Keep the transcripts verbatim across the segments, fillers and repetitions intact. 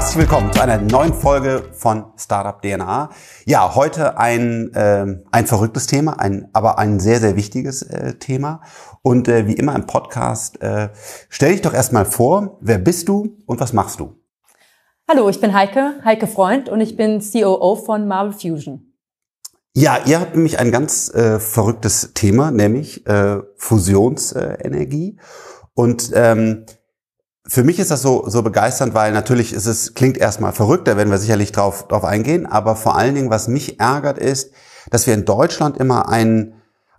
Herzlich willkommen zu einer neuen Folge von Startup D N A. Ja, heute ein äh, ein verrücktes Thema, ein aber ein sehr, sehr wichtiges äh, Thema. Und äh, wie immer im Podcast, äh, stell dich doch erstmal vor, wer bist du und was machst du? Hallo, ich bin Heike, Heike Freund, und ich bin C O O von Marvel Fusion. Ja, ihr habt nämlich ein ganz äh, verrücktes Thema, nämlich äh, Fusionsenergie. Und ähm, für mich ist das so so begeisternd, weil natürlich ist es klingt erstmal verrückt, da werden wir sicherlich drauf drauf eingehen, aber vor allen Dingen, was mich ärgert, ist, dass wir in Deutschland immer einen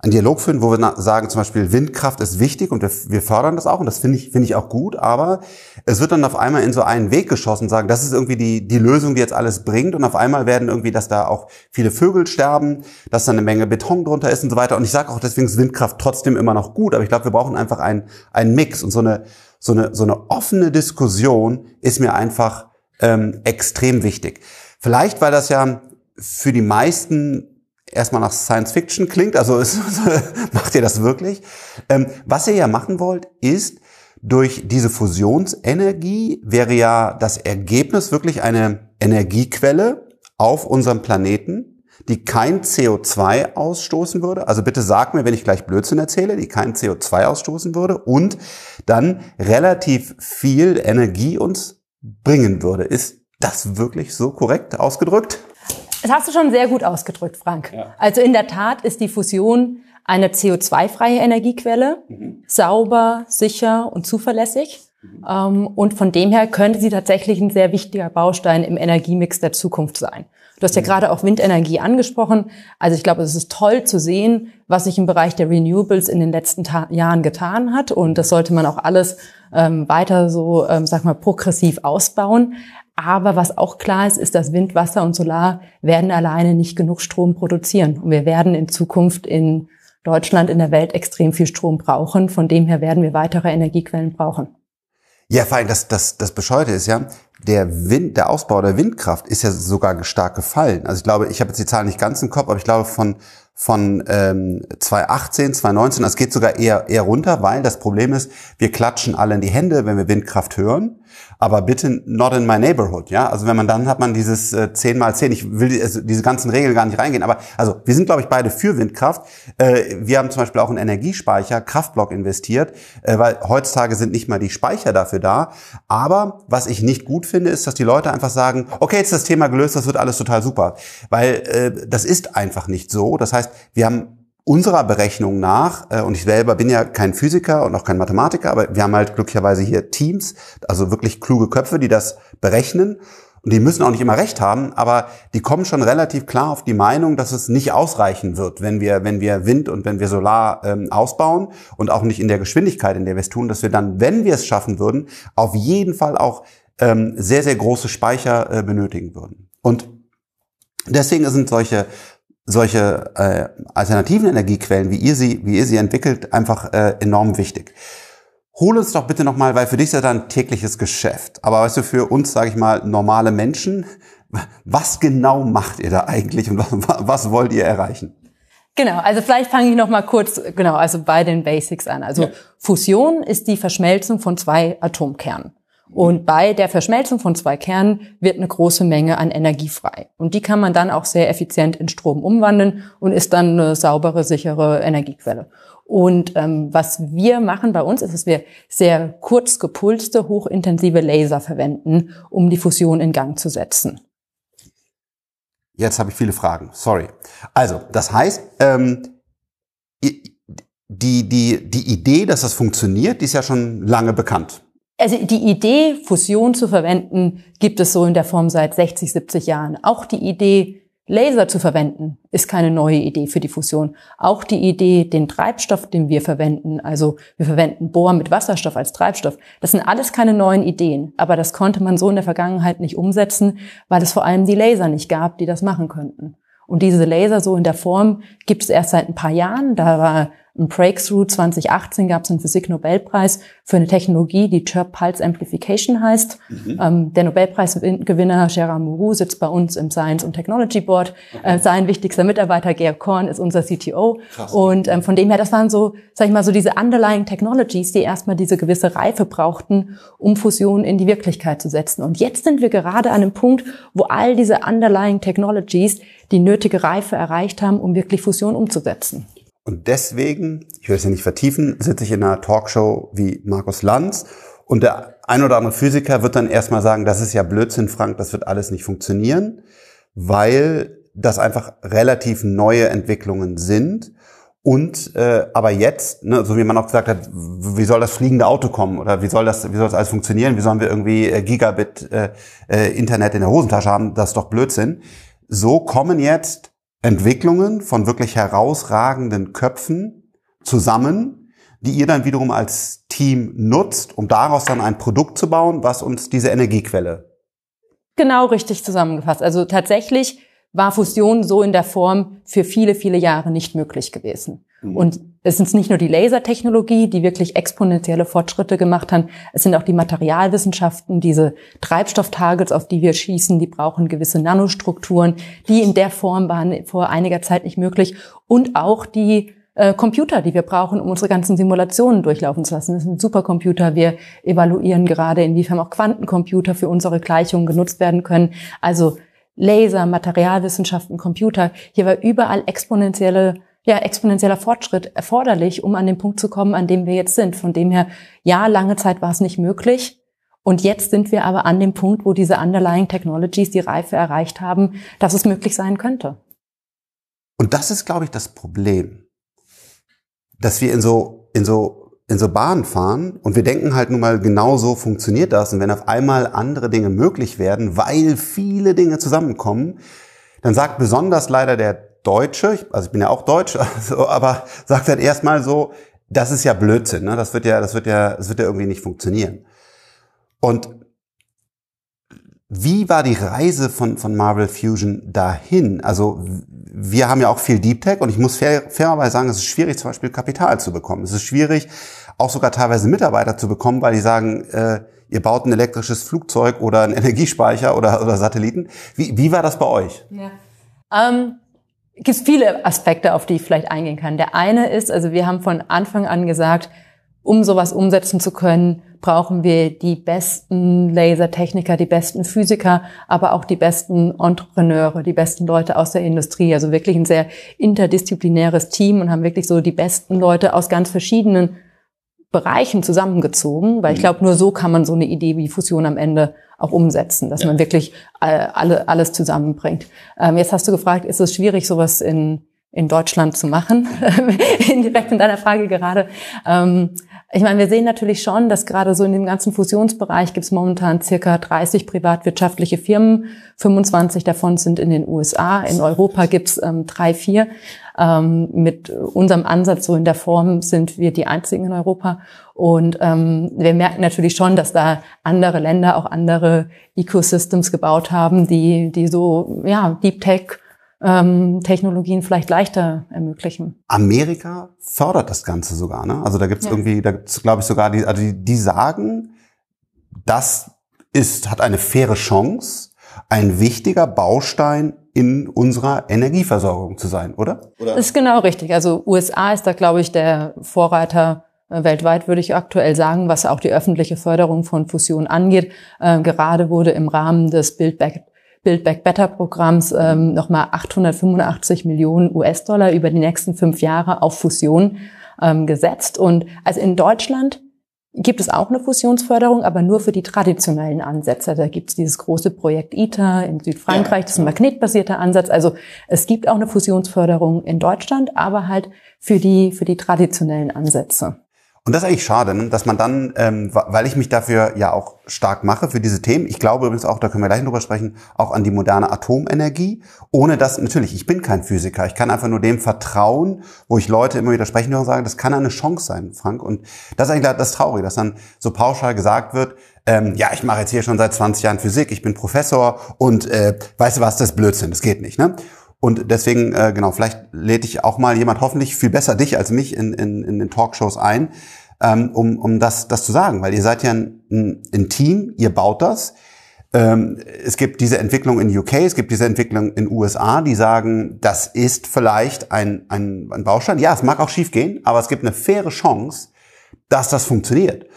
einen Dialog führen, wo wir sagen zum Beispiel, Windkraft ist wichtig und wir, wir fördern das auch, und das finde ich finde ich auch gut, aber es wird dann auf einmal in so einen Weg geschossen, sagen, das ist irgendwie die die Lösung, die jetzt alles bringt, und auf einmal werden irgendwie, dass da auch viele Vögel sterben, dass da eine Menge Beton drunter ist und so weiter, und ich sage auch, deswegen ist Windkraft trotzdem immer noch gut, aber ich glaube, wir brauchen einfach einen einen Mix, und so eine so eine so eine offene Diskussion ist mir einfach ähm, extrem wichtig. Vielleicht, weil das ja für die meisten erstmal nach Science Fiction klingt, also ist, macht ihr das wirklich? Ähm, was ihr ja machen wollt, ist, durch diese Fusionsenergie wäre ja das Ergebnis wirklich eine Energiequelle auf unserem Planeten, die kein C O zwei ausstoßen würde. Also bitte sag mir, wenn ich gleich Blödsinn erzähle, die kein C O zwei ausstoßen würde und dann relativ viel Energie uns bringen würde. Ist das wirklich so korrekt ausgedrückt? Das hast du schon sehr gut ausgedrückt, Frank. Ja. Also in der Tat ist die Fusion eine C O zwei freie Energiequelle, mhm. sauber, sicher und zuverlässig. Mhm. Ähm, und von dem her könnte sie tatsächlich ein sehr wichtiger Baustein im Energiemix der Zukunft sein. Du hast ja mhm. gerade auch Windenergie angesprochen. Also ich glaube, es ist toll zu sehen, was sich im Bereich der Renewables in den letzten Ta- Jahren getan hat. Und das sollte man auch alles ähm, weiter so, ähm, sag mal, progressiv ausbauen. Aber was auch klar ist, ist, dass Wind, Wasser und Solar werden alleine nicht genug Strom produzieren. Und wir werden in Zukunft in Deutschland, in der Welt extrem viel Strom brauchen. Von dem her werden wir weitere Energiequellen brauchen. Ja, vor allem das, das, das Bescheuerte ist ja, der Wind, der Ausbau der Windkraft ist ja sogar stark gefallen. Also ich glaube, ich habe jetzt die Zahlen nicht ganz im Kopf, aber ich glaube von von ähm, zwanzig achtzehn, zwanzig neunzehn, das geht sogar eher eher runter, weil das Problem ist, wir klatschen alle in die Hände, wenn wir Windkraft hören, aber bitte not in my neighborhood, ja? Also wenn man dann hat man dieses äh, zehn mal zehn, ich will die, also diese ganzen Regeln gar nicht reingehen, aber also wir sind, glaube ich, beide für Windkraft. Äh, wir haben zum Beispiel auch in Energiespeicher, Kraftblock investiert, äh, weil heutzutage sind nicht mal die Speicher dafür da, aber was ich nicht gut finde, ist, dass die Leute einfach sagen, okay, jetzt ist das Thema gelöst, das wird alles total super, weil äh, das ist einfach nicht so, das heißt, wir haben unserer Berechnung nach, und ich selber bin ja kein Physiker und auch kein Mathematiker, aber wir haben halt glücklicherweise hier Teams, also wirklich kluge Köpfe, die das berechnen. Und die müssen auch nicht immer recht haben, aber die kommen schon relativ klar auf die Meinung, dass es nicht ausreichen wird, wenn wir wenn wir Wind und wenn wir Solar ähm, ausbauen und auch nicht in der Geschwindigkeit, in der wir es tun, dass wir dann, wenn wir es schaffen würden, auf jeden Fall auch ähm, sehr, sehr große Speicher äh, benötigen würden. Und deswegen sind solche... solche äh, alternativen Energiequellen, wie ihr sie, wie ihr sie entwickelt, einfach äh, enorm wichtig. Hol uns doch bitte nochmal, weil für dich ist ja dann tägliches Geschäft. Aber weißt du, für uns, sage ich mal, normale Menschen, was genau macht ihr da eigentlich und was, was wollt ihr erreichen? Genau, also vielleicht fange ich nochmal kurz, genau, also bei den Basics an. Also ja. Fusion ist die Verschmelzung von zwei Atomkernen. Und bei der Verschmelzung von zwei Kernen wird eine große Menge an Energie frei. Und die kann man dann auch sehr effizient in Strom umwandeln und ist dann eine saubere, sichere Energiequelle. Und ähm, was wir machen bei uns ist, dass wir sehr kurz gepulste, hochintensive Laser verwenden, um die Fusion in Gang zu setzen. Jetzt habe ich viele Fragen, sorry. Also, das heißt, ähm, die, die, die Idee, dass das funktioniert, die ist ja schon lange bekannt. Also die Idee, Fusion zu verwenden, gibt es so in der Form seit sechzig, siebzig Jahren. Auch die Idee, Laser zu verwenden, ist keine neue Idee für die Fusion. Auch die Idee, den Treibstoff, den wir verwenden, also wir verwenden Bohr mit Wasserstoff als Treibstoff, das sind alles keine neuen Ideen. Aber das konnte man so in der Vergangenheit nicht umsetzen, weil es vor allem die Laser nicht gab, die das machen könnten. Und diese Laser so in der Form gibt es erst seit ein paar Jahren. Da war ein Breakthrough zwanzig achtzehn, gab es einen Physik-Nobelpreis für eine Technologie, die Chirp-Pulse Amplification heißt. Mhm. Ähm, der Nobelpreisgewinner Gerard Mourou sitzt bei uns im Science und Technology Board. Okay. Äh, sein wichtigster Mitarbeiter Gerd Korn ist unser C T O. Krass. Und ähm, von dem her, das waren so, sag ich mal, so diese underlying Technologies, die erstmal diese gewisse Reife brauchten, um Fusion in die Wirklichkeit zu setzen. Und jetzt sind wir gerade an einem Punkt, wo all diese underlying Technologies die nötige Reife erreicht haben, um wirklich Fusion umzusetzen. Und deswegen, ich will es ja nicht vertiefen, sitze ich in einer Talkshow wie Markus Lanz und der ein oder andere Physiker wird dann erstmal sagen, das ist ja Blödsinn, Frank, das wird alles nicht funktionieren, weil das einfach relativ neue Entwicklungen sind. Und äh, aber jetzt, ne, so wie man auch gesagt hat, wie soll das fliegende Auto kommen oder wie soll das, wie soll das alles funktionieren, wie sollen wir irgendwie äh, Gigabit äh, Internet in der Hosentasche haben, das ist doch Blödsinn. So kommen jetzt Entwicklungen von wirklich herausragenden Köpfen zusammen, die ihr dann wiederum als Team nutzt, um daraus dann ein Produkt zu bauen, was uns diese Energiequelle... Genau richtig zusammengefasst. Also tatsächlich war Fusion so in der Form für viele, viele Jahre nicht möglich gewesen. Mhm. Und es sind nicht nur die Lasertechnologie, die wirklich exponentielle Fortschritte gemacht haben, es sind auch die Materialwissenschaften, diese Treibstofftargets, auf die wir schießen, die brauchen gewisse Nanostrukturen, die in der Form waren vor einiger Zeit nicht möglich und auch die äh, Computer, die wir brauchen, um unsere ganzen Simulationen durchlaufen zu lassen. Das sind Supercomputer, wir evaluieren gerade, inwiefern auch Quantencomputer für unsere Gleichungen genutzt werden können. Also Laser, Materialwissenschaften, Computer. Hier war überall exponentielle, ja, exponentieller Fortschritt erforderlich, um an den Punkt zu kommen, an dem wir jetzt sind. Von dem her, ja, lange Zeit war es nicht möglich. Und jetzt sind wir aber an dem Punkt, wo diese underlying Technologies die Reife erreicht haben, dass es möglich sein könnte. Und das ist, glaube ich, das Problem. Dass wir in so, in so, in so Bahnen fahren und wir denken halt nun mal, genau so funktioniert das. Und wenn auf einmal andere Dinge möglich werden, weil viele Dinge zusammenkommen, dann sagt besonders leider der Deutsche, also ich bin ja auch Deutsch, also, aber sagt halt erstmal so, das ist ja Blödsinn, ne? Das wird ja, das wird ja, das wird ja irgendwie nicht funktionieren. Und wie war die Reise von, von Marvel Fusion dahin? Also wir haben ja auch viel Deep Tech und ich muss fair, fairerweise sagen, es ist schwierig, zum Beispiel Kapital zu bekommen. Es ist schwierig, auch sogar teilweise Mitarbeiter zu bekommen, weil die sagen, äh, ihr baut ein elektrisches Flugzeug oder einen Energiespeicher oder, oder Satelliten. Wie, wie war das bei euch? Ja. Ähm, gibt es viele Aspekte, auf die ich vielleicht eingehen kann. Der eine ist, also wir haben von Anfang an gesagt, um sowas umsetzen zu können, brauchen wir die besten Lasertechniker, die besten Physiker, aber auch die besten Entrepreneure, die besten Leute aus der Industrie. Also wirklich ein sehr interdisziplinäres Team und haben wirklich so die besten Leute aus ganz verschiedenen Bereichen zusammengezogen, weil ich glaube, nur so kann man so eine Idee wie Fusion am Ende auch umsetzen, dass ja. man wirklich alle, alles zusammenbringt. Ähm, jetzt hast du gefragt, ist es schwierig, sowas in, in Deutschland zu machen? Direkt in deiner Frage gerade. Ähm, Ich meine, wir sehen natürlich schon, dass gerade so in dem ganzen Fusionsbereich gibt es momentan circa dreißig privatwirtschaftliche Firmen. fünfundzwanzig davon sind in den U S A. In Europa gibt es ähm, drei, vier. Ähm, mit unserem Ansatz so in der Form sind wir die einzigen in Europa. Und ähm, wir merken natürlich schon, dass da andere Länder auch andere Ecosystems gebaut haben, die, die so, ja, Deep Tech Technologien vielleicht leichter ermöglichen. Amerika fördert das Ganze sogar, ne? Also da gibt's ja. irgendwie, da gibt's, glaube ich, sogar die, also die, die sagen, das ist, hat eine faire Chance, ein wichtiger Baustein in unserer Energieversorgung zu sein, oder? Oder? Das ist genau richtig. Also U S A ist da, glaube ich, der Vorreiter weltweit, würde ich aktuell sagen, was auch die öffentliche Förderung von Fusion angeht. Äh, gerade wurde im Rahmen des Build Back Build Back Better Programms ähm, nochmal achthundertfünfundachtzig Millionen US-Dollar über die nächsten fünf Jahre auf Fusion ähm, gesetzt. Und also in Deutschland gibt es auch eine Fusionsförderung, aber nur für die traditionellen Ansätze. Da gibt es dieses große Projekt ITER in Südfrankreich, das ist ein magnetbasierter Ansatz. Also es gibt auch eine Fusionsförderung in Deutschland, aber halt für die für die traditionellen Ansätze. Und das ist eigentlich schade, ne? Dass man dann, ähm, weil ich mich dafür ja auch stark mache, für diese Themen, ich glaube übrigens auch, da können wir gleich drüber sprechen, auch an die moderne Atomenergie, ohne dass, natürlich, ich bin kein Physiker, ich kann einfach nur dem vertrauen, wo ich Leute immer wieder sprechen höre und sagen, das kann eine Chance sein, Frank. Und das ist eigentlich das Traurige, dass dann so pauschal gesagt wird, ähm, ja, ich mache jetzt hier schon seit zwanzig Jahren Physik, ich bin Professor und äh, weißt du was, das ist Blödsinn, das geht nicht, ne? Und deswegen, äh, genau, vielleicht lädt dich auch mal jemand, hoffentlich viel besser dich als mich, in, in, in den Talkshows ein, ähm, um, um das, das zu sagen. Weil ihr seid ja ein, ein, ein Team, ihr baut das. Ähm, es gibt diese Entwicklung in U K, es gibt diese Entwicklung in U S A, die sagen, das ist vielleicht ein, ein, ein Baustein. Ja, es mag auch schief gehen, aber es gibt eine faire Chance, dass das funktioniert.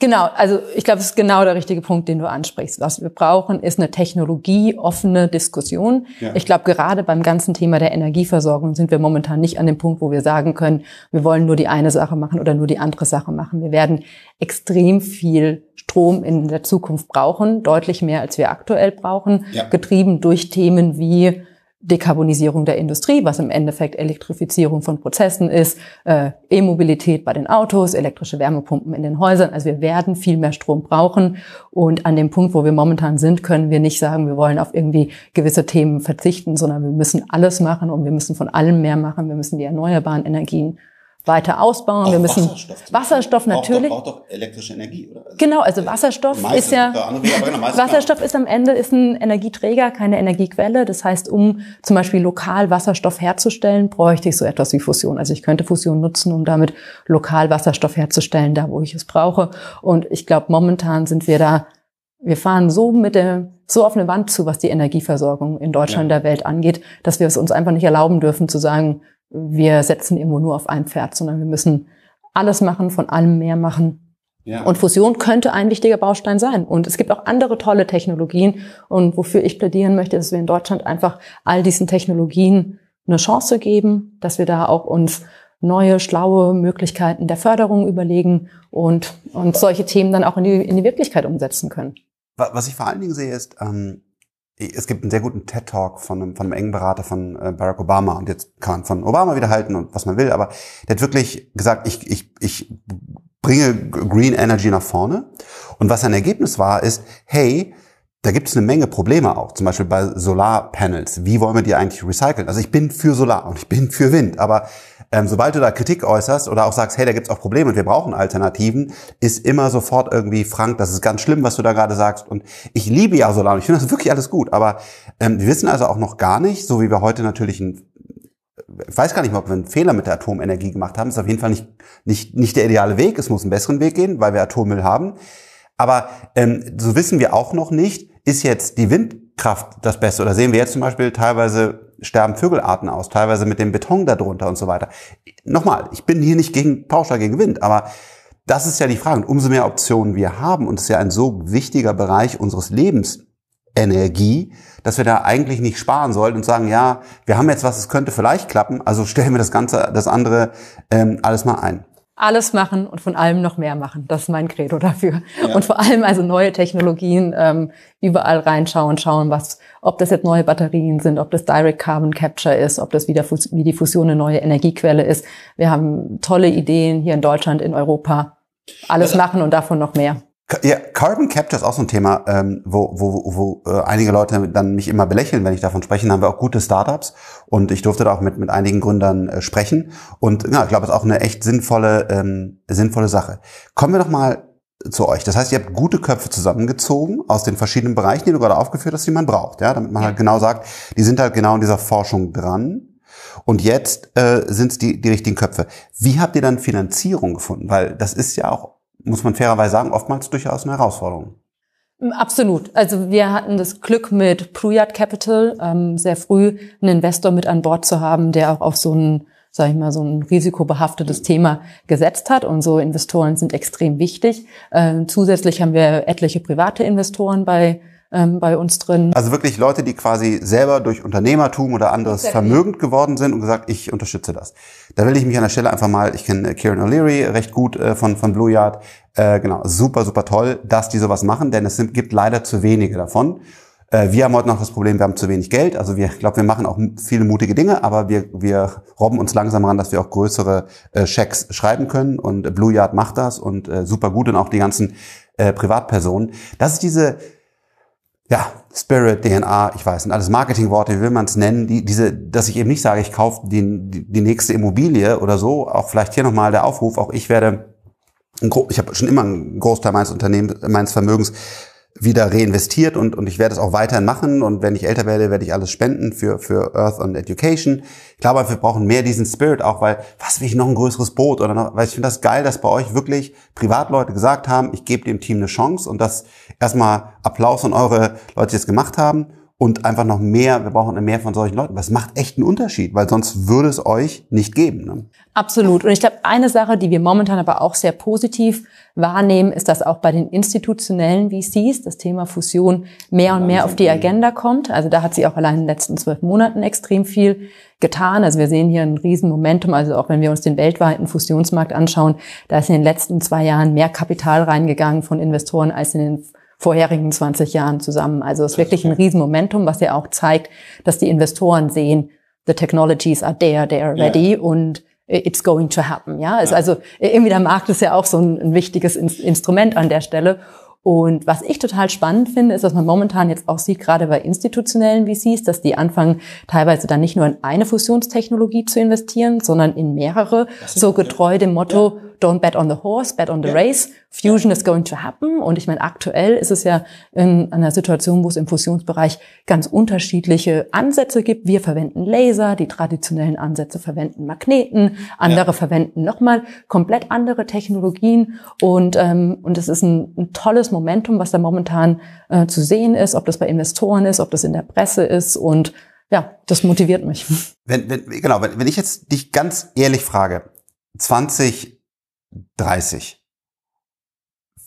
Genau, also ich glaube, das ist genau der richtige Punkt, den du ansprichst. Was wir brauchen, ist eine technologieoffene Diskussion. Ja. Ich glaube, gerade beim ganzen Thema der Energieversorgung sind wir momentan nicht an dem Punkt, wo wir sagen können, wir wollen nur die eine Sache machen oder nur die andere Sache machen. Wir werden extrem viel Strom in der Zukunft brauchen, deutlich mehr, als wir aktuell brauchen, ja. getrieben durch Themen wie Dekarbonisierung der Industrie, was im Endeffekt Elektrifizierung von Prozessen ist, äh, E-Mobilität bei den Autos, elektrische Wärmepumpen in den Häusern. Also wir werden viel mehr Strom brauchen. Und an dem Punkt, wo wir momentan sind, können wir nicht sagen, wir wollen auf irgendwie gewisse Themen verzichten, sondern wir müssen alles machen und wir müssen von allem mehr machen. Wir müssen die erneuerbaren Energien weiter ausbauen. Auch wir müssen Wasserstoff, Wasserstoff natürlich. Braucht doch, braucht doch elektrische Energie, oder? Also genau, also Wasserstoff meiste, ist ja Wasserstoff ist am Ende ist ein Energieträger, keine Energiequelle. Das heißt, um zum Beispiel lokal Wasserstoff herzustellen, bräuchte ich so etwas wie Fusion. Also ich könnte Fusion nutzen, um damit lokal Wasserstoff herzustellen, da wo ich es brauche. Und ich glaube, momentan sind wir da. Wir fahren so mit der, so auf eine Wand zu, was die Energieversorgung in Deutschland ja. der Welt angeht, dass wir es uns einfach nicht erlauben dürfen zu sagen, wir setzen irgendwo nur auf ein Pferd, sondern wir müssen alles machen, von allem mehr machen. Ja. Und Fusion könnte ein wichtiger Baustein sein. Und es gibt auch andere tolle Technologien. Und wofür ich plädieren möchte, dass wir in Deutschland einfach all diesen Technologien eine Chance geben, dass wir da auch uns neue, schlaue Möglichkeiten der Förderung überlegen und, und solche Themen dann auch in die, in die Wirklichkeit umsetzen können. Was ich vor allen Dingen sehe, ist, ähm es gibt einen sehr guten TED-Talk von einem, von einem engen Berater von Barack Obama. Und jetzt kann man von Obama wieder halten und was man will. Aber der hat wirklich gesagt, ich, ich, ich bringe Green Energy nach vorne. Und was sein Ergebnis war, ist, hey, da gibt es eine Menge Probleme auch. Zum Beispiel bei Solarpanels. Wie wollen wir die eigentlich recyceln? Also ich bin für Solar und ich bin für Wind. Aber ähm, sobald du da Kritik äußerst oder auch sagst, hey, da gibt es auch Probleme und wir brauchen Alternativen, ist immer sofort irgendwie, Frank, das ist ganz schlimm, was du da gerade sagst. Und ich liebe ja Solar und ich finde das wirklich alles gut. Aber ähm, wir wissen also auch noch gar nicht, so wie wir heute natürlich ein, ich weiß gar nicht mehr, ob wir einen Fehler mit der Atomenergie gemacht haben. Das ist auf jeden Fall nicht, nicht, nicht der ideale Weg. Es muss einen besseren Weg gehen, weil wir Atommüll haben. Aber ähm, so wissen wir auch noch nicht, ist jetzt die Windkraft das Beste? Oder sehen wir jetzt zum Beispiel, teilweise sterben Vögelarten aus, teilweise mit dem Beton darunter und so weiter. Nochmal, ich bin hier nicht gegen pauschal gegen Wind, aber das ist ja die Frage. Und umso mehr Optionen wir haben, und es ist ja ein so wichtiger Bereich unseres Lebens, Energie, dass wir da eigentlich nicht sparen sollten und sagen, ja, wir haben jetzt was, es könnte vielleicht klappen, also stellen wir das Ganze, das andere ähm, alles mal ein. Alles machen und von allem noch mehr machen. Das ist mein Credo dafür. Ja. Und vor allem also neue Technologien ähm, überall reinschauen, schauen, was, ob das jetzt neue Batterien sind, ob das Direct Carbon Capture ist, ob das wieder wie die Fusion eine neue Energiequelle ist. Wir haben tolle Ideen hier in Deutschland, in Europa. Alles machen und davon noch mehr. Ja, Carbon Capture ist auch so ein Thema, ähm, wo, wo, wo äh, einige Leute dann mich immer belächeln, wenn ich davon spreche. Da haben wir auch gute Startups und ich durfte da auch mit mit einigen Gründern äh, sprechen. Und ja, ich glaube, es ist auch eine echt sinnvolle ähm, sinnvolle Sache. Kommen wir doch mal zu euch. Das heißt, ihr habt gute Köpfe zusammengezogen aus den verschiedenen Bereichen, die du gerade aufgeführt hast, die man braucht, ja, damit man halt genau sagt, die sind halt genau in dieser Forschung dran. Und jetzt äh, sind es die die richtigen Köpfe. Wie habt ihr dann Finanzierung gefunden? Weil das ist ja auch, muss man fairerweise sagen, oftmals durchaus eine Herausforderung. Absolut. Also wir hatten das Glück, mit Pruyat Capital ähm, sehr früh einen Investor mit an Bord zu haben, der auch auf so ein, sag ich mal, so ein risikobehaftetes Thema gesetzt hat. Und so Investoren sind extrem wichtig. Ähm, zusätzlich haben wir etliche private Investoren bei ähm, bei uns drin. Also wirklich Leute, die quasi selber durch Unternehmertum oder anderes vermögend geworden sind und gesagt, ich unterstütze das. Da will ich mich an der Stelle einfach mal, ich kenne Kieran O'Leary recht gut äh, von von Blue Yard, äh, genau, super, super toll, dass die sowas machen, denn es sind, gibt leider zu wenige davon. Äh, wir haben heute noch das Problem, wir haben zu wenig Geld, also wir, ich glaube, wir machen auch viele mutige Dinge, aber wir wir robben uns langsam ran, dass wir auch größere äh, Schecks schreiben können, und Blue Yard macht das und äh, super gut, und auch die ganzen äh, Privatpersonen. Das ist diese, ja, Spirit, D N A, ich weiß, und alles Marketingworte, wie will man es nennen, die, diese, dass ich eben nicht sage, ich kaufe die, die, die nächste Immobilie oder so. Auch vielleicht hier nochmal der Aufruf, auch ich werde, ein, ich habe schon immer einen Großteil meines Unternehmens, meines Vermögens wieder reinvestiert und, und ich werde es auch weiterhin machen und wenn ich älter werde, werde ich alles spenden für, für Earth und Education. Ich glaube, wir brauchen mehr diesen Spirit auch, weil was will ich noch ein größeres Boot oder noch, weil ich finde das geil, dass bei euch wirklich Privatleute gesagt haben, ich gebe dem Team eine Chance und das erstmal Applaus an eure Leute, die es gemacht haben und einfach noch mehr, wir brauchen mehr von solchen Leuten. Das macht echt einen Unterschied, weil sonst würde es euch nicht geben. Ne? Absolut. Und ich glaube, eine Sache, die wir momentan aber auch sehr positiv wahrnehmen, ist, dass auch bei den institutionellen V Cs das Thema Fusion mehr und mehr auf die Agenda kommt. Also da hat sich auch allein in den letzten zwölf Monaten extrem viel getan. Also wir sehen hier ein Riesenmomentum. Also auch wenn wir uns den weltweiten Fusionsmarkt anschauen, da ist in den letzten zwei Jahren mehr Kapital reingegangen von Investoren als in den vorherigen zwanzig Jahren zusammen. Also es ist wirklich ein Riesenmomentum, was ja auch zeigt, dass die Investoren sehen, the technologies are there, they are ready, yeah, und it's going to happen. Ja, ist also irgendwie der Markt ist ja auch so ein, ein wichtiges In- Instrument an der Stelle. Und was ich total spannend finde, ist, dass man momentan jetzt auch sieht, gerade bei institutionellen V Cs, dass die anfangen, teilweise dann nicht nur in eine Fusionstechnologie zu investieren, sondern in mehrere, so getreu dem Motto, ja, don't bet on the horse, bet on the, ja, race, Fusion is going to happen. Und ich meine, aktuell ist es ja in einer Situation, wo es im Fusionsbereich ganz unterschiedliche Ansätze gibt. Wir verwenden Laser, die traditionellen Ansätze verwenden Magneten, andere, ja, verwenden nochmal komplett andere Technologien. Und ähm, und es ist ein, ein tolles Momentum, was da momentan äh, zu sehen ist, ob das bei Investoren ist, ob das in der Presse ist. Und ja, das motiviert mich. Wenn, wenn, genau, wenn, wenn ich jetzt dich ganz ehrlich frage, zwanzig dreißig.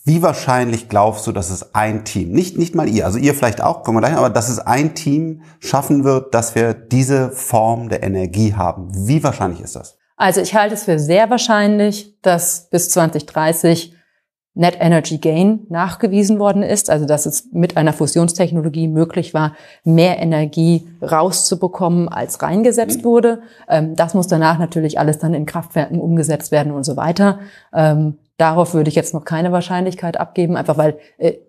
Wie wahrscheinlich glaubst du, dass es ein Team, nicht nicht mal ihr, also ihr vielleicht auch, kommen wir gleich, aber dass es ein Team schaffen wird, dass wir diese Form der Energie haben? Wie wahrscheinlich ist das? Also ich halte es für sehr wahrscheinlich, dass bis zwanzig dreißig Net Energy Gain nachgewiesen worden ist, also dass es mit einer Fusionstechnologie möglich war, mehr Energie rauszubekommen, als reingesetzt wurde. Das muss danach natürlich alles dann in Kraftwerken umgesetzt werden und so weiter. Darauf würde ich jetzt noch keine Wahrscheinlichkeit abgeben, einfach weil,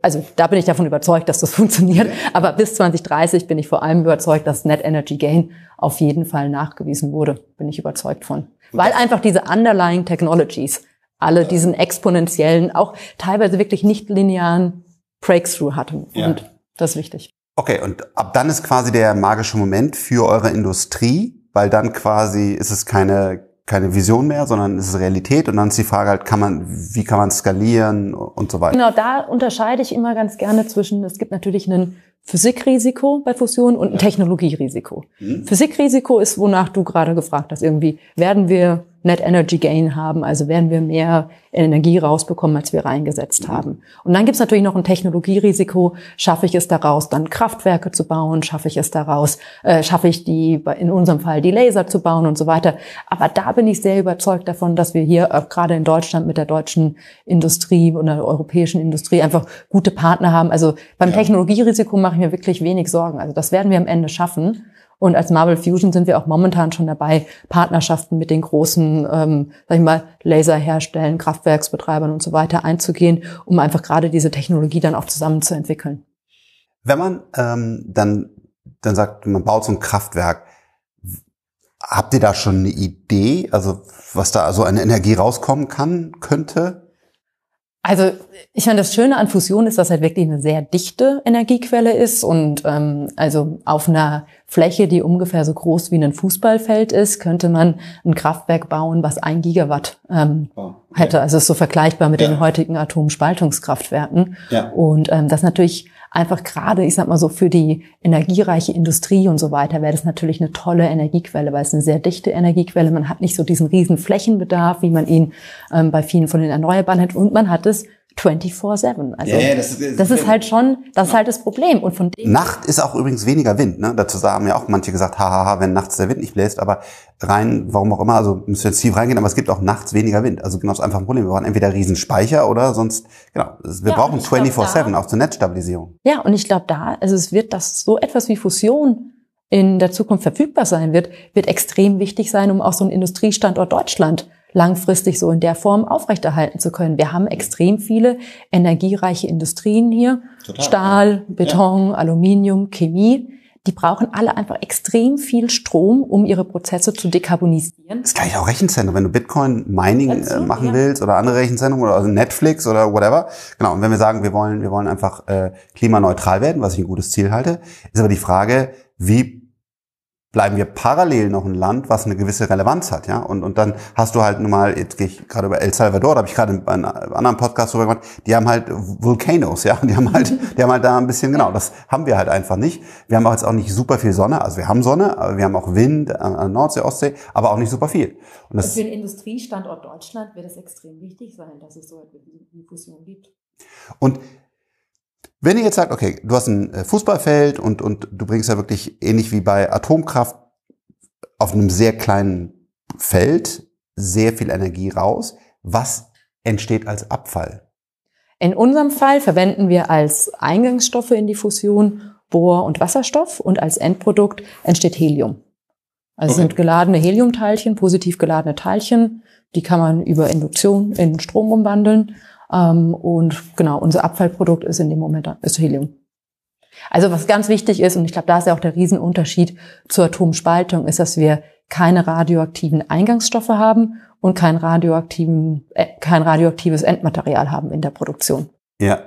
also da bin ich davon überzeugt, dass das funktioniert, aber bis zwanzig dreißig bin ich vor allem überzeugt, dass Net Energy Gain auf jeden Fall nachgewiesen wurde, bin ich überzeugt von. Weil einfach diese Underlying Technologies alle diesen exponentiellen, auch teilweise wirklich nicht linearen Breakthrough hatten. Ja. Und das ist wichtig. Okay, und ab dann ist quasi der magische Moment für eure Industrie, weil dann quasi ist es keine, keine Vision mehr, sondern ist es Realität. Und dann ist die Frage halt, kann man, wie kann man skalieren und so weiter. Genau, da unterscheide ich immer ganz gerne zwischen, es gibt natürlich einen Physikrisiko bei Fusion und ein Technologierisiko. Mhm. Physikrisiko ist, wonach du gerade gefragt hast, irgendwie werden wir Net Energy Gain haben, also werden wir mehr Energie rausbekommen, als wir reingesetzt mhm. haben. Und dann gibt's natürlich noch ein Technologierisiko, schaffe ich es daraus, dann Kraftwerke zu bauen, schaffe ich es daraus, äh, schaffe ich die, in unserem Fall die Laser zu bauen und so weiter. Aber da bin ich sehr überzeugt davon, dass wir hier äh, gerade in Deutschland mit der deutschen Industrie oder der europäischen Industrie einfach gute Partner haben. Also beim ja. Technologierisiko mache mir wirklich wenig Sorgen. Also das werden wir am Ende schaffen. Und als Marvel Fusion sind wir auch momentan schon dabei, Partnerschaften mit den großen, ähm, sag ich mal, Laserherstellern, Kraftwerksbetreibern und so weiter einzugehen, um einfach gerade diese Technologie dann auch zusammen zu entwickeln. Wenn man ähm, dann dann sagt, man baut so ein Kraftwerk, habt ihr da schon eine Idee, also was da so eine Energie rauskommen kann, könnte? Also ich meine, das Schöne an Fusion ist, dass halt wirklich eine sehr dichte Energiequelle ist und ähm, also auf einer Fläche, die ungefähr so groß wie ein Fußballfeld ist, könnte man ein Kraftwerk bauen, was ein Gigawatt ähm, oh, okay. hätte. Also es ist so vergleichbar mit ja. den heutigen Atomspaltungskraftwerken. Ja. Und ähm, das natürlich einfach gerade, ich sag mal so, für die energiereiche Industrie und so weiter wäre das natürlich eine tolle Energiequelle, weil es eine sehr dichte Energiequelle. Man hat nicht so diesen riesen Flächenbedarf, wie man ihn ähm, bei vielen von den Erneuerbaren hat. Und man hat es vierundzwanzig sieben. Also ja, ja, das, ist, das, ist, das ist halt schon, das ist halt das Problem. Und von dem Nacht ist auch übrigens weniger Wind. Ne? Dazu haben ja auch manche gesagt, hahaha, wenn nachts der Wind nicht bläst, aber rein, warum auch immer, also müssen wir jetzt tief reingehen, aber es gibt auch nachts weniger Wind. Also genau, das ist einfach ein Problem. Wir brauchen entweder Riesenspeicher oder sonst, genau, wir ja, brauchen vierundzwanzig sieben, auch zur Netzstabilisierung. Ja, und ich glaube da, also es wird das so etwas wie Fusion in der Zukunft verfügbar sein wird, wird extrem wichtig sein, um auch so einen Industriestandort Deutschland langfristig so in der Form aufrechterhalten zu können. Wir haben extrem viele energiereiche Industrien hier. Total, Stahl, ja. Beton, ja. Aluminium, Chemie, Die brauchen alle einfach extrem viel Strom, um ihre Prozesse zu dekarbonisieren. Das gleiche auch Rechenzentrum. Wenn du Bitcoin-Mining äh, machen ja. willst oder andere Rechenzentren oder also Netflix oder whatever. Genau, und wenn wir sagen, wir wollen wir wollen einfach äh, klimaneutral werden, was ich ein gutes Ziel halte, ist aber die Frage, wie bleiben wir parallel noch ein Land, was eine gewisse Relevanz hat, ja? Und und dann hast du halt nun mal, jetzt gehe ich gerade über El Salvador, da habe ich gerade einen anderen Podcast drüber gemacht, die haben halt Volcanoes, ja? Die haben halt, die haben halt da ein bisschen, genau, das haben wir halt einfach nicht. Wir haben auch jetzt auch nicht super viel Sonne, also wir haben Sonne, aber wir haben auch Wind an Nordsee, Ostsee, aber auch nicht super viel. Und das, für den Industriestandort Deutschland wird es extrem wichtig sein, dass es so eine Fusion gibt. Und wenn ihr jetzt sagt, okay, du hast ein Fußballfeld und und du bringst ja wirklich ähnlich wie bei Atomkraft auf einem sehr kleinen Feld sehr viel Energie raus, was entsteht als Abfall? In unserem Fall verwenden wir als Eingangsstoffe in die Fusion Bohr und Wasserstoff und als Endprodukt entsteht Helium. Also okay. sind geladene Heliumteilchen, positiv geladene Teilchen, die kann man über Induktion in Strom umwandeln. Ähm, und genau, unser Abfallprodukt ist in dem Moment ist Helium. Also was ganz wichtig ist, und ich glaube, da ist ja auch der Riesenunterschied zur Atomspaltung, ist, dass wir keine radioaktiven Eingangsstoffe haben und kein, radioaktiven, äh, kein radioaktives Endmaterial haben in der Produktion. Ja,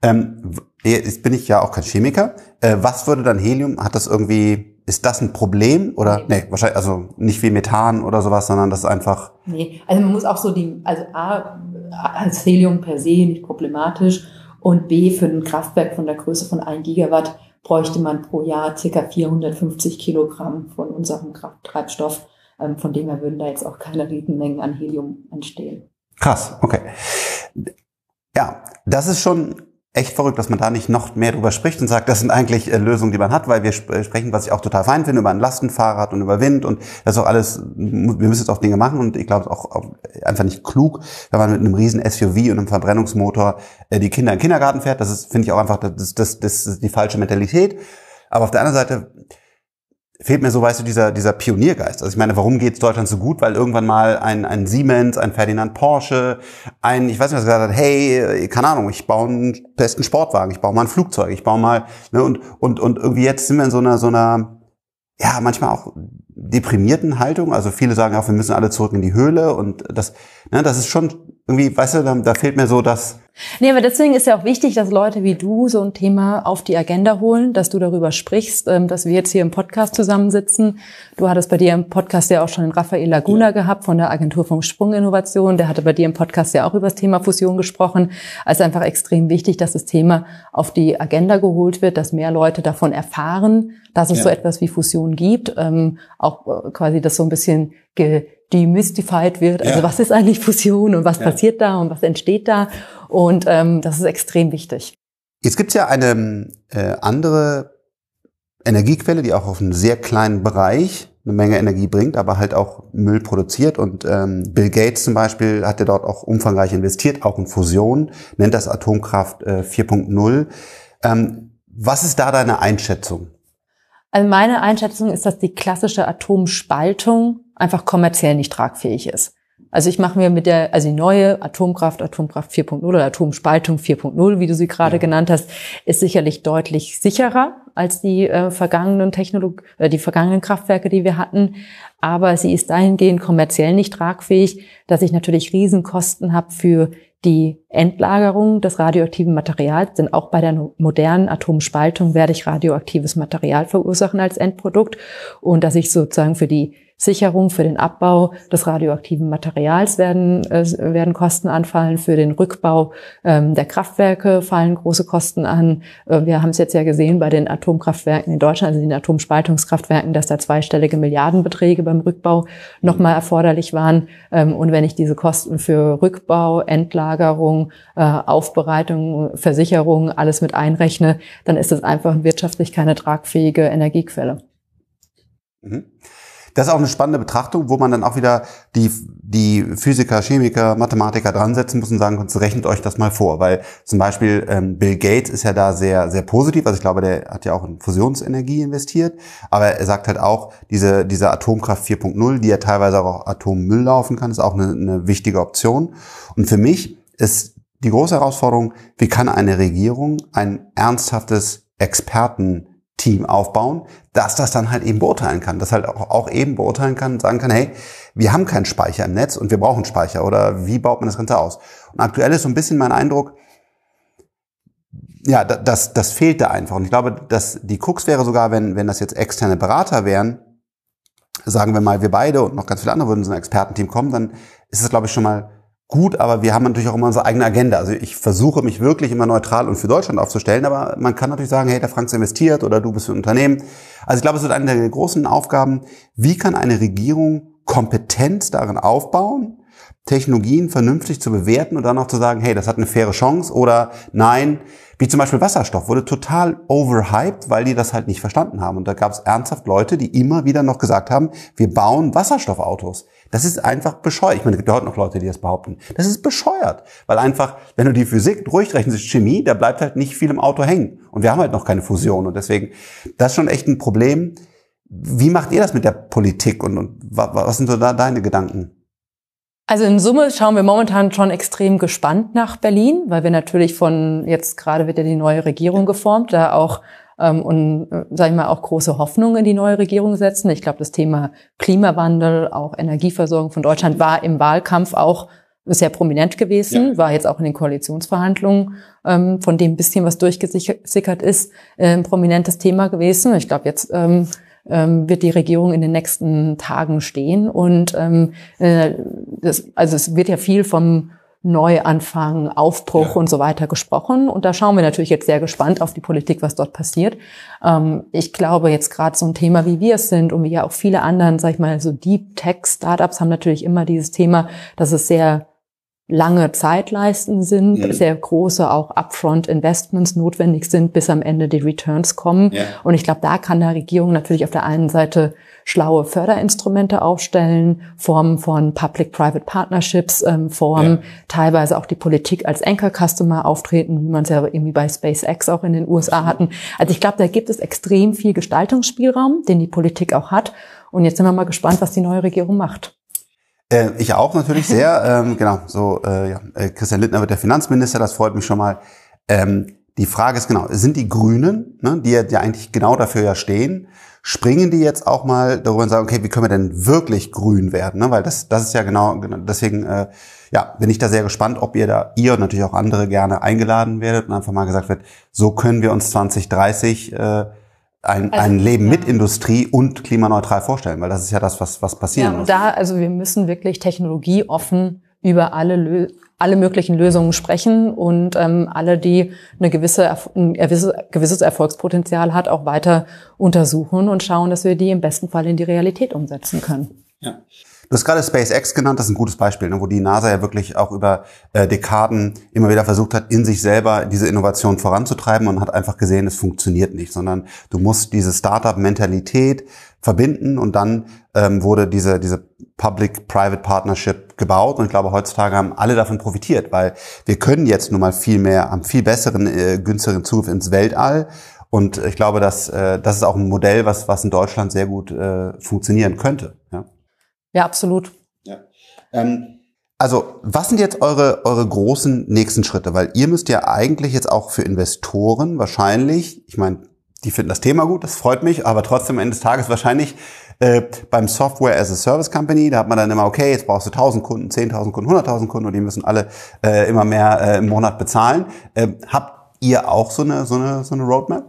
ähm, jetzt bin ich ja auch kein Chemiker. Äh, was würde dann Helium, hat das irgendwie... Ist das ein Problem oder? Nee, wahrscheinlich, also nicht wie Methan oder sowas, sondern das ist einfach. Nee, also man muss auch so die, also A, als Helium per se nicht problematisch und B, für ein Kraftwerk von der Größe von ein Gigawatt bräuchte man pro Jahr ca. vierhundertfünfzig Kilogramm von unserem Krafttreibstoff. Von dem her würden da jetzt auch keine Riesenmengen an Helium entstehen. Krass, okay. Ja, das ist schon echt verrückt, dass man da nicht noch mehr drüber spricht und sagt, das sind eigentlich äh, Lösungen, die man hat, weil wir sp- sprechen, was ich auch total fein finde, über ein Lastenfahrrad und über Wind und das ist auch alles, m- wir müssen jetzt auch Dinge machen und ich glaube, es ist auch, auch einfach nicht klug, wenn man mit einem riesen S U V und einem Verbrennungsmotor äh, die Kinder in den Kindergarten fährt, das ist, finde ich auch einfach, das, das, das ist die falsche Mentalität, aber auf der anderen Seite fehlt mir so, weißt du, dieser dieser Pioniergeist. Also ich meine, warum geht's Deutschland so gut? Weil irgendwann mal ein ein Siemens, ein Ferdinand Porsche, ein, ich weiß nicht, was gesagt hat, hey, keine Ahnung, ich baue einen besten Sportwagen, ich baue mal ein Flugzeug, ich baue mal, ne, und und und irgendwie jetzt sind wir in so einer so einer ja, manchmal auch deprimierten Haltung. Also viele sagen auch, wir müssen alle zurück in die Höhle und das, ne, das ist schon irgendwie, weißt du, da, da fehlt mir so das. Nee, aber deswegen ist ja auch wichtig, dass Leute wie du so ein Thema auf die Agenda holen, dass du darüber sprichst, dass wir jetzt hier im Podcast zusammensitzen. Du hattest bei dir im Podcast ja auch schon den Raphael Laguna ja. gehabt von der Agentur vom Sprung Innovation. Der hatte bei dir im Podcast ja auch über das Thema Fusion gesprochen. Also einfach extrem wichtig, dass das Thema auf die Agenda geholt wird, dass mehr Leute davon erfahren, dass es ja. so etwas wie Fusion gibt. Ähm, auch quasi das so ein bisschen ge- demystified wird. Also ja. was ist eigentlich Fusion und was ja. passiert da und was entsteht da? Und ähm, das ist extrem wichtig. Jetzt gibt's ja eine äh, andere Energiequelle, die auch auf einem sehr kleinen Bereich eine Menge Energie bringt, aber halt auch Müll produziert. Und ähm, Bill Gates zum Beispiel hat ja dort auch umfangreich investiert, auch in Fusion, nennt das Atomkraft äh, vier Punkt null. Ähm, was ist da deine Einschätzung? Also meine Einschätzung ist, dass die klassische Atomspaltung einfach kommerziell nicht tragfähig ist. Also ich mache mir mit der, also die neue Atomkraft, Atomkraft vier Punkt null oder Atomspaltung vier Punkt null, wie du sie gerade ja. genannt hast, ist sicherlich deutlich sicherer als die äh, vergangenen Technolog- äh, die vergangenen Kraftwerke, die wir hatten. Aber sie ist dahingehend kommerziell nicht tragfähig, dass ich natürlich Riesenkosten habe für die Endlagerung des radioaktiven Materials, denn auch bei der modernen Atomspaltung werde ich radioaktives Material verursachen als Endprodukt und dass ich sozusagen für die Sicherung, für den Abbau des radioaktiven Materials werden äh, werden Kosten anfallen, für den Rückbau ähm, der Kraftwerke fallen große Kosten an. Äh, wir haben es jetzt ja gesehen bei den Atomkraftwerken in Deutschland, also den Atomspaltungskraftwerken, dass da zweistellige Milliardenbeträge beim Rückbau nochmal erforderlich waren. Ähm, und wenn ich diese Kosten für Rückbau, Endlagerung, äh, Aufbereitung, Versicherung, alles mit einrechne, dann ist das einfach wirtschaftlich keine tragfähige Energiequelle. Mhm. Das ist auch eine spannende Betrachtung, wo man dann auch wieder die, die Physiker, Chemiker, Mathematiker dran setzen muss und sagen, rechnet euch das mal vor. Weil zum Beispiel ähm, Bill Gates ist ja da sehr, sehr positiv. Also ich glaube, der hat ja auch in Fusionsenergie investiert. Aber er sagt halt auch, diese, diese Atomkraft vier Punkt null, die ja teilweise auch auf Atommüll laufen kann, ist auch eine, eine wichtige Option. Und für mich ist die große Herausforderung, wie kann eine Regierung ein ernsthaftes Experten Team aufbauen, dass das dann halt eben beurteilen kann, das halt auch, auch eben beurteilen kann, sagen kann, hey, wir haben keinen Speicher im Netz und wir brauchen Speicher oder wie baut man das Ganze aus? Und aktuell ist so ein bisschen mein Eindruck, ja, das, das fehlt da einfach. Und ich glaube, dass die Krux wäre sogar, wenn, wenn das jetzt externe Berater wären, sagen wir mal, wir beide und noch ganz viele andere würden in so ein Expertenteam kommen, dann ist es, glaube ich, schon mal gut, aber wir haben natürlich auch immer unsere eigene Agenda. Also ich versuche mich wirklich immer neutral und für Deutschland aufzustellen, aber man kann natürlich sagen, hey, der Franz investiert oder du bist für ein Unternehmen. Also ich glaube, es wird eine der großen Aufgaben, wie kann eine Regierung Kompetenz darin aufbauen, Technologien vernünftig zu bewerten und dann auch zu sagen, hey, das hat eine faire Chance oder nein, wie zum Beispiel Wasserstoff, wurde total overhyped, weil die das halt nicht verstanden haben. Und da gab es ernsthaft Leute, die immer wieder noch gesagt haben, wir bauen Wasserstoffautos. Das ist einfach bescheuert. Ich meine, es gibt ja heute noch Leute, die das behaupten. Das ist bescheuert, weil einfach, wenn du die Physik durchrechnest, Chemie, da bleibt halt nicht viel im Auto hängen. Und wir haben halt noch keine Fusion. Und deswegen, das ist schon echt ein Problem. Wie macht ihr das mit der Politik und, und was sind so da deine Gedanken? Also in Summe schauen wir momentan schon extrem gespannt nach Berlin, weil wir natürlich von, jetzt gerade wird ja die neue Regierung geformt, da auch ähm, und sag ich mal auch große Hoffnung in die neue Regierung setzen. Ich glaube, das Thema Klimawandel, auch Energieversorgung von Deutschland war im Wahlkampf auch sehr prominent gewesen, ja. War jetzt auch in den Koalitionsverhandlungen, ähm, von dem bisschen, was durchgesickert ist, äh, ein prominentes Thema gewesen. Ich glaube, jetzt ähm, wird die Regierung in den nächsten Tagen stehen. Und ähm, das, also es wird ja viel vom Neuanfang, Aufbruch ja. und so weiter gesprochen. Und da schauen wir natürlich jetzt sehr gespannt auf die Politik, was dort passiert. Ähm, ich glaube jetzt gerade so ein Thema, wie wir es sind und wie ja auch viele anderen, sag ich mal, so Deep-Tech-Startups haben natürlich immer dieses Thema, dass es sehr lange Zeitleisten sind, mhm. sehr große auch Upfront-Investments notwendig sind, bis am Ende die Returns kommen. Ja. Und ich glaube, da kann der Regierung natürlich auf der einen Seite schlaue Förderinstrumente aufstellen, Formen von Public-Private Partnerships, ähm, Formen, ja. teilweise auch die Politik als Anchor-Customer auftreten, wie man es ja irgendwie bei SpaceX auch in den U S A hatten. Also ich glaube, da gibt es extrem viel Gestaltungsspielraum, den die Politik auch hat. Und jetzt sind wir mal gespannt, was die neue Regierung macht. Äh, ich auch natürlich sehr, ähm, genau, so, äh, ja, Christian Lindner wird der Finanzminister, das freut mich schon mal. Ähm, die Frage ist genau, sind die Grünen, ne, die ja die eigentlich genau dafür ja stehen, springen die jetzt auch mal darüber und sagen, okay, wie können wir denn wirklich grün werden, ne, weil das, das ist ja genau, genau deswegen, äh, ja, bin ich da sehr gespannt, ob ihr da, ihr und natürlich auch andere gerne eingeladen werdet und einfach mal gesagt wird, so können wir uns zwanzig dreißig, äh, Ein, also, ein Leben ja. mit Industrie und klimaneutral vorstellen, weil das ist ja das, was, was passieren ja, muss. Da, also wir müssen wirklich technologieoffen über alle Lö alle möglichen Lösungen sprechen und ähm, alle, die eine gewisse, ein gewisses Erfolgspotenzial hat, auch weiter untersuchen und schauen, dass wir die im besten Fall in die Realität umsetzen können. Ja. Du hast gerade SpaceX genannt, das ist ein gutes Beispiel, ne, wo die NASA ja wirklich auch über äh, Dekaden immer wieder versucht hat, in sich selber diese Innovation voranzutreiben und hat einfach gesehen, es funktioniert nicht, sondern du musst diese Startup-Mentalität verbinden und dann ähm, wurde diese diese Public-Private-Partnership gebaut und ich glaube, heutzutage haben alle davon profitiert, weil wir können jetzt nun mal viel mehr, haben viel besseren, äh, günstigeren Zugriff ins Weltall. Und ich glaube, dass äh, das ist auch ein Modell, was was in Deutschland sehr gut äh, funktionieren könnte. Ja, ja absolut. Ja. Ähm, also was sind jetzt eure eure großen nächsten Schritte? Weil ihr müsst ja eigentlich jetzt auch für Investoren wahrscheinlich, ich meine, die finden das Thema gut, das freut mich, aber trotzdem am Ende des Tages wahrscheinlich äh, beim Software as a Service Company, da hat man dann immer, okay, jetzt brauchst du tausend Kunden, zehntausend Kunden, hunderttausend Kunden und die müssen alle äh, immer mehr äh, im Monat bezahlen. Äh, habt ihr auch so eine so eine so eine Roadmap?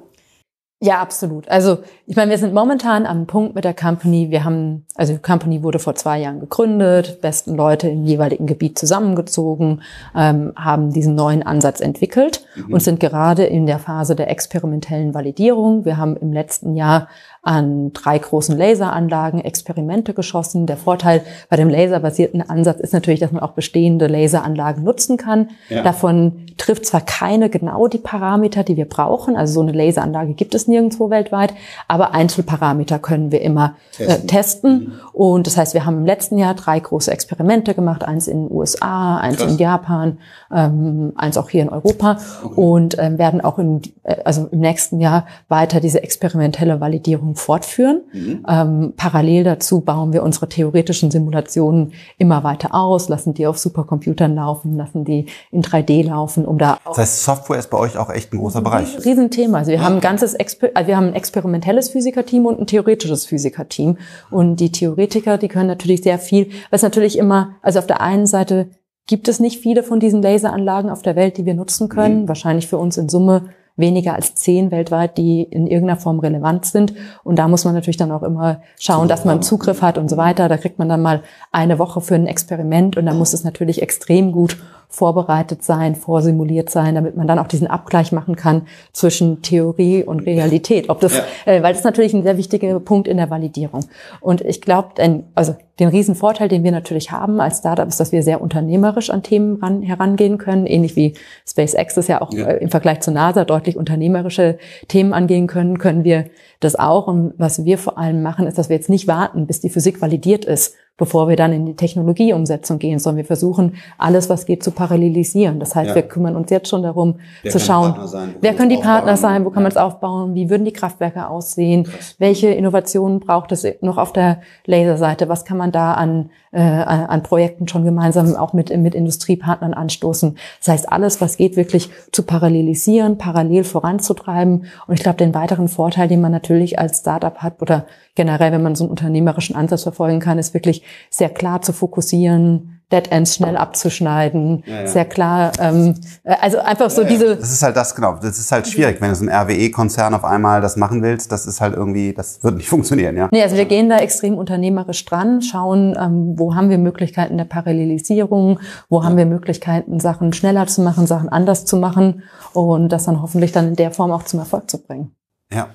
Ja, absolut. Also ich meine, wir sind momentan am Punkt mit der Company. Wir haben, also die Company wurde vor zwei Jahren gegründet, besten Leute im jeweiligen Gebiet zusammengezogen, ähm, haben diesen neuen Ansatz entwickelt mhm. und sind gerade in der Phase der experimentellen Validierung. Wir haben im letzten Jahr an drei großen Laseranlagen Experimente geschossen. Der Vorteil bei dem laserbasierten Ansatz ist natürlich, dass man auch bestehende Laseranlagen nutzen kann. Ja. Davon trifft zwar keine genau die Parameter, die wir brauchen. Also so eine Laseranlage gibt es nirgendwo weltweit, aber Einzelparameter können wir immer testen. Äh, testen. Mhm. Und das heißt, wir haben im letzten Jahr drei große Experimente gemacht, eins in den U S A, eins Krass. in Japan, ähm, eins auch hier in Europa okay. und ähm, werden auch in, also im nächsten Jahr weiter diese experimentelle Validierung fortführen. Mhm. Ähm, parallel dazu bauen wir unsere theoretischen Simulationen immer weiter aus, lassen die auf Supercomputern laufen, lassen die in drei D laufen, um da. Das heißt, Software ist bei euch auch echt ein großer Bereich. Ein Riesenthema. Also wir haben ein ganzes, Exper also wir haben ein experimentelles Physikerteam und ein theoretisches Physikerteam. Und die Theoretiker, die können natürlich sehr viel, was natürlich immer, also auf der einen Seite gibt es nicht viele von diesen Laseranlagen auf der Welt, die wir nutzen können. Mhm. Wahrscheinlich für uns in Summe weniger als zehn weltweit, die in irgendeiner Form relevant sind. Und da muss man natürlich dann auch immer schauen, dass man Zugriff hat und so weiter. Da kriegt man dann mal eine Woche für ein Experiment und dann muss es natürlich extrem gut vorbereitet sein, vorsimuliert sein, damit man dann auch diesen Abgleich machen kann zwischen Theorie und Realität. Ob das, ja. äh, weil das ist natürlich ein sehr wichtiger Punkt in der Validierung. Und ich glaube, also den riesen Vorteil, den wir natürlich haben als Startup, ist, dass wir sehr unternehmerisch an Themen ran, herangehen können, ähnlich wie SpaceX ist ja auch ja. Äh, im Vergleich zur NASA deutlich unternehmerische Themen angehen können, können wir das auch. Und was wir vor allem machen, ist, dass wir jetzt nicht warten, bis die Physik validiert ist, bevor wir dann in die Technologieumsetzung gehen, sondern wir versuchen, alles, was geht, zu parallelisieren. Das heißt, ja. wir kümmern uns jetzt schon darum, wer zu schauen, sein, wer können die aufbauen? Partner sein, wo kann ja. man es aufbauen, wie würden die Kraftwerke aussehen, krass. Welche Innovationen braucht es noch auf der Laserseite, was kann man da an, äh, an Projekten schon gemeinsam auch mit, mit Industriepartnern anstoßen. Das heißt, alles, was geht, wirklich zu parallelisieren, parallel voranzutreiben. Und ich glaube, den weiteren Vorteil, den man natürlich als Startup hat oder generell, wenn man so einen unternehmerischen Ansatz verfolgen kann, ist wirklich sehr klar zu fokussieren, Dead-Ends schnell abzuschneiden, ja, ja. sehr klar, ähm, also einfach so ja, diese... Das ist halt das, genau, das ist halt schwierig, wenn du so einen R W E-Konzern auf einmal das machen willst, das ist halt irgendwie, das wird nicht funktionieren, ja. Nee, also wir gehen da extrem unternehmerisch dran, schauen, ähm, wo haben wir Möglichkeiten der Parallelisierung, wo ja. haben wir Möglichkeiten, Sachen schneller zu machen, Sachen anders zu machen und das dann hoffentlich dann in der Form auch zum Erfolg zu bringen. Ja.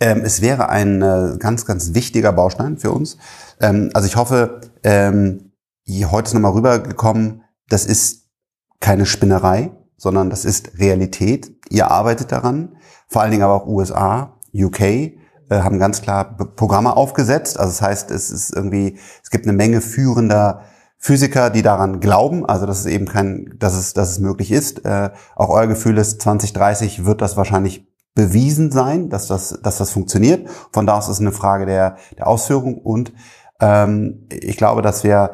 Ähm, es wäre ein äh, ganz, ganz wichtiger Baustein für uns. Ähm, also ich hoffe, ähm, heute ist nochmal rübergekommen, das ist keine Spinnerei, sondern das ist Realität. Ihr arbeitet daran, vor allen Dingen aber auch U S A, U K äh, haben ganz klar Programme aufgesetzt. Also das heißt, es ist irgendwie, es gibt eine Menge führender Physiker, die daran glauben, also dass es eben kein, dass es, dass es möglich ist. Äh, auch euer Gefühl ist, zwanzig dreißig wird das wahrscheinlich bewiesen sein, dass das, dass das funktioniert. Von da aus ist eine Frage der, der Ausführung und ähm, ich glaube, dass wir,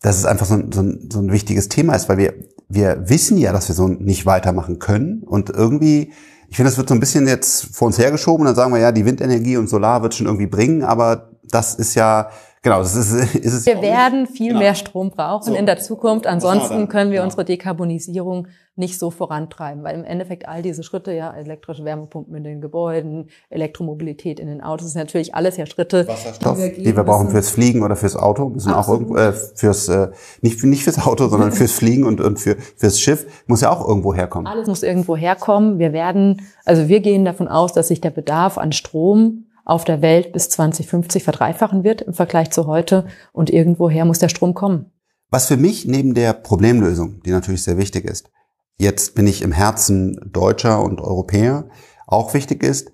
dass es einfach so ein, so ein, so ein wichtiges Thema ist, weil wir, wir wissen ja, dass wir so nicht weitermachen können und irgendwie, ich finde, das wird so ein bisschen jetzt vor uns hergeschoben und dann sagen wir, ja, die Windenergie und Solar wird schon irgendwie bringen, aber das ist ja, genau, das ist, ist es. Wir werden viel genau. mehr Strom brauchen so. In der Zukunft, ansonsten können wir genau. unsere Dekarbonisierung nicht so vorantreiben, weil im Endeffekt all diese Schritte, ja, elektrische Wärmepumpen in den Gebäuden, Elektromobilität in den Autos, ist natürlich alles ja Schritte, Wasserstoff, die wir, die wir brauchen müssen. Fürs Fliegen oder fürs Auto, müssen auch irgendwo, äh, fürs, äh, nicht, nicht fürs Auto, sondern fürs Fliegen und, und für, fürs Schiff, muss ja auch irgendwo herkommen. Alles muss irgendwo herkommen. Wir werden, also wir gehen davon aus, dass sich der Bedarf an Strom auf der Welt bis zwanzig fünfzig verdreifachen wird im Vergleich zu heute und irgendwoher muss der Strom kommen. Was für mich neben der Problemlösung, die natürlich sehr wichtig ist, jetzt bin ich im Herzen Deutscher und Europäer, auch wichtig ist,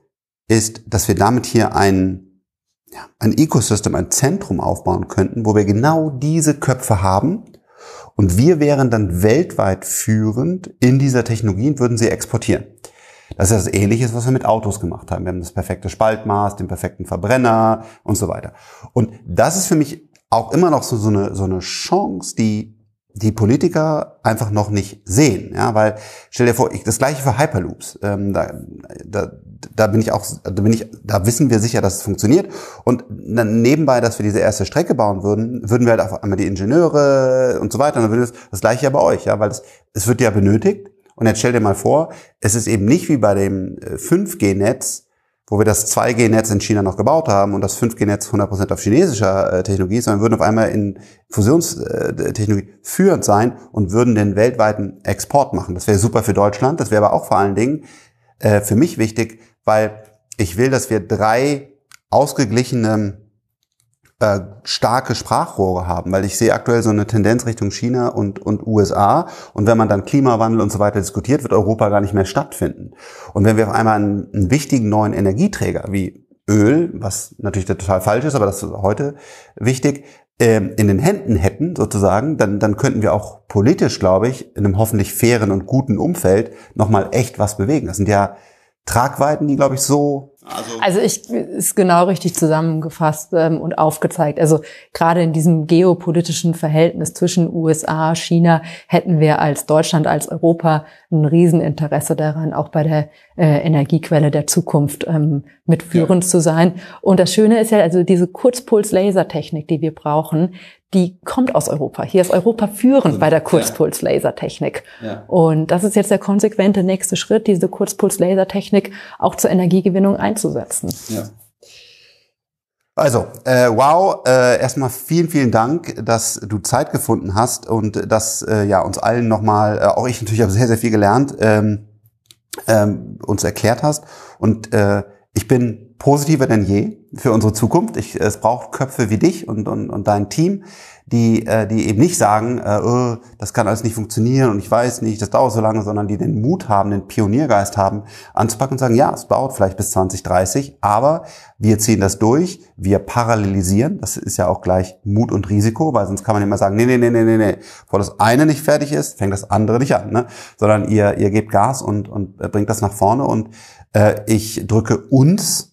ist, dass wir damit hier ein ja, ein Ecosystem, ein Zentrum aufbauen könnten, wo wir genau diese Köpfe haben und wir wären dann weltweit führend in dieser Technologie und würden sie exportieren. Das ist das Ähnliches, was wir mit Autos gemacht haben. Wir haben das perfekte Spaltmaß, den perfekten Verbrenner und so weiter. Und das ist für mich auch immer noch so, so eine, so eine Chance, die die Politiker einfach noch nicht sehen. Ja, weil, stell dir vor, ich, das gleiche für Hyperloops. Ähm, da, da, da bin ich auch, da bin ich, da wissen wir sicher, dass es funktioniert. Und dann nebenbei, dass wir diese erste Strecke bauen würden, würden wir halt auf einmal die Ingenieure und so weiter. Und dann würde das, das gleiche ja bei euch, ja, weil es wird ja benötigt. Und jetzt stell dir mal vor, es ist eben nicht wie bei dem fünf G Netz, wo wir das zwei G Netz in China noch gebaut haben und das fünf G Netz hundert Prozent auf chinesischer Technologie ist, sondern würden auf einmal in Fusionstechnologie führend sein und würden den weltweiten Export machen. Das wäre super für Deutschland, das wäre aber auch vor allen Dingen äh, für mich wichtig, weil ich will, dass wir drei ausgeglichene, äh, starke Sprachrohre haben, weil ich sehe aktuell so eine Tendenz Richtung China und, und U S A und wenn man dann Klimawandel und so weiter diskutiert, wird Europa gar nicht mehr stattfinden. Und wenn wir auf einmal einen, einen wichtigen neuen Energieträger wie Öl, was natürlich total falsch ist, aber das ist heute wichtig, ähm, in den Händen hätten sozusagen, dann, dann könnten wir auch politisch, glaube ich, in einem hoffentlich fairen und guten Umfeld nochmal echt was bewegen. Das sind ja Tragweiten, die, glaube ich, so... Also, also ich ist genau richtig zusammengefasst ähm, und aufgezeigt. Also gerade in diesem geopolitischen Verhältnis zwischen U S A, China hätten wir als Deutschland, als Europa ein Rieseninteresse daran, auch bei der äh, Energiequelle der Zukunft ähm, mitführend ja. zu sein. Und das Schöne ist ja, also diese Kurzpuls-Lasertechnik, die wir brauchen, die kommt aus Europa. Hier ist Europa führend also, bei der Kurzpuls-Lasertechnik. Ja. Und das ist jetzt der konsequente nächste Schritt, diese Kurzpuls-Lasertechnik auch zur Energiegewinnung einzusetzen. Ja. Also, äh, wow, äh, erstmal vielen, vielen Dank, dass du Zeit gefunden hast und dass äh, ja uns allen nochmal, äh, auch ich natürlich habe sehr, sehr viel gelernt, ähm, ähm, uns erklärt hast. Und äh, ich bin positiver denn je für unsere Zukunft. Ich, es braucht Köpfe wie dich und, und, und dein Team, die, äh, die eben nicht sagen, äh, oh, das kann alles nicht funktionieren und ich weiß nicht, das dauert so lange, sondern die den Mut haben, den Pioniergeist haben, anzupacken und sagen, ja, es dauert vielleicht bis zwanzig dreißig, aber wir ziehen das durch, wir parallelisieren. Das ist ja auch gleich Mut und Risiko, weil sonst kann man immer sagen, nee, nee, nee, nee, nee, nee. Bevor das eine nicht fertig ist, fängt das andere nicht an, ne? Sondern ihr, ihr gebt Gas und, und bringt das nach vorne und äh, ich drücke uns,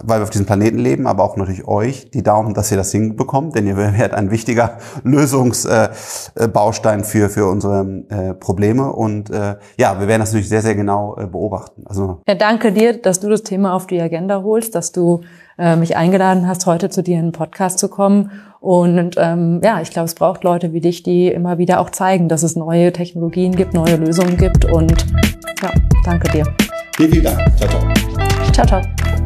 weil wir auf diesem Planeten leben, aber auch natürlich euch die Daumen, dass ihr das hinbekommt, denn ihr werdet ein wichtiger Lösungsbaustein äh, für für unsere äh, Probleme und äh, ja, wir werden das natürlich sehr, sehr genau äh, beobachten. Also ja, danke dir, dass du das Thema auf die Agenda holst, dass du äh, mich eingeladen hast, heute zu dir in den Podcast zu kommen und ähm, ja, ich glaube, es braucht Leute wie dich, die immer wieder auch zeigen, dass es neue Technologien gibt, neue Lösungen gibt und ja, danke dir. Vielen, vielen Dank. Ciao, ciao. Ciao, ciao.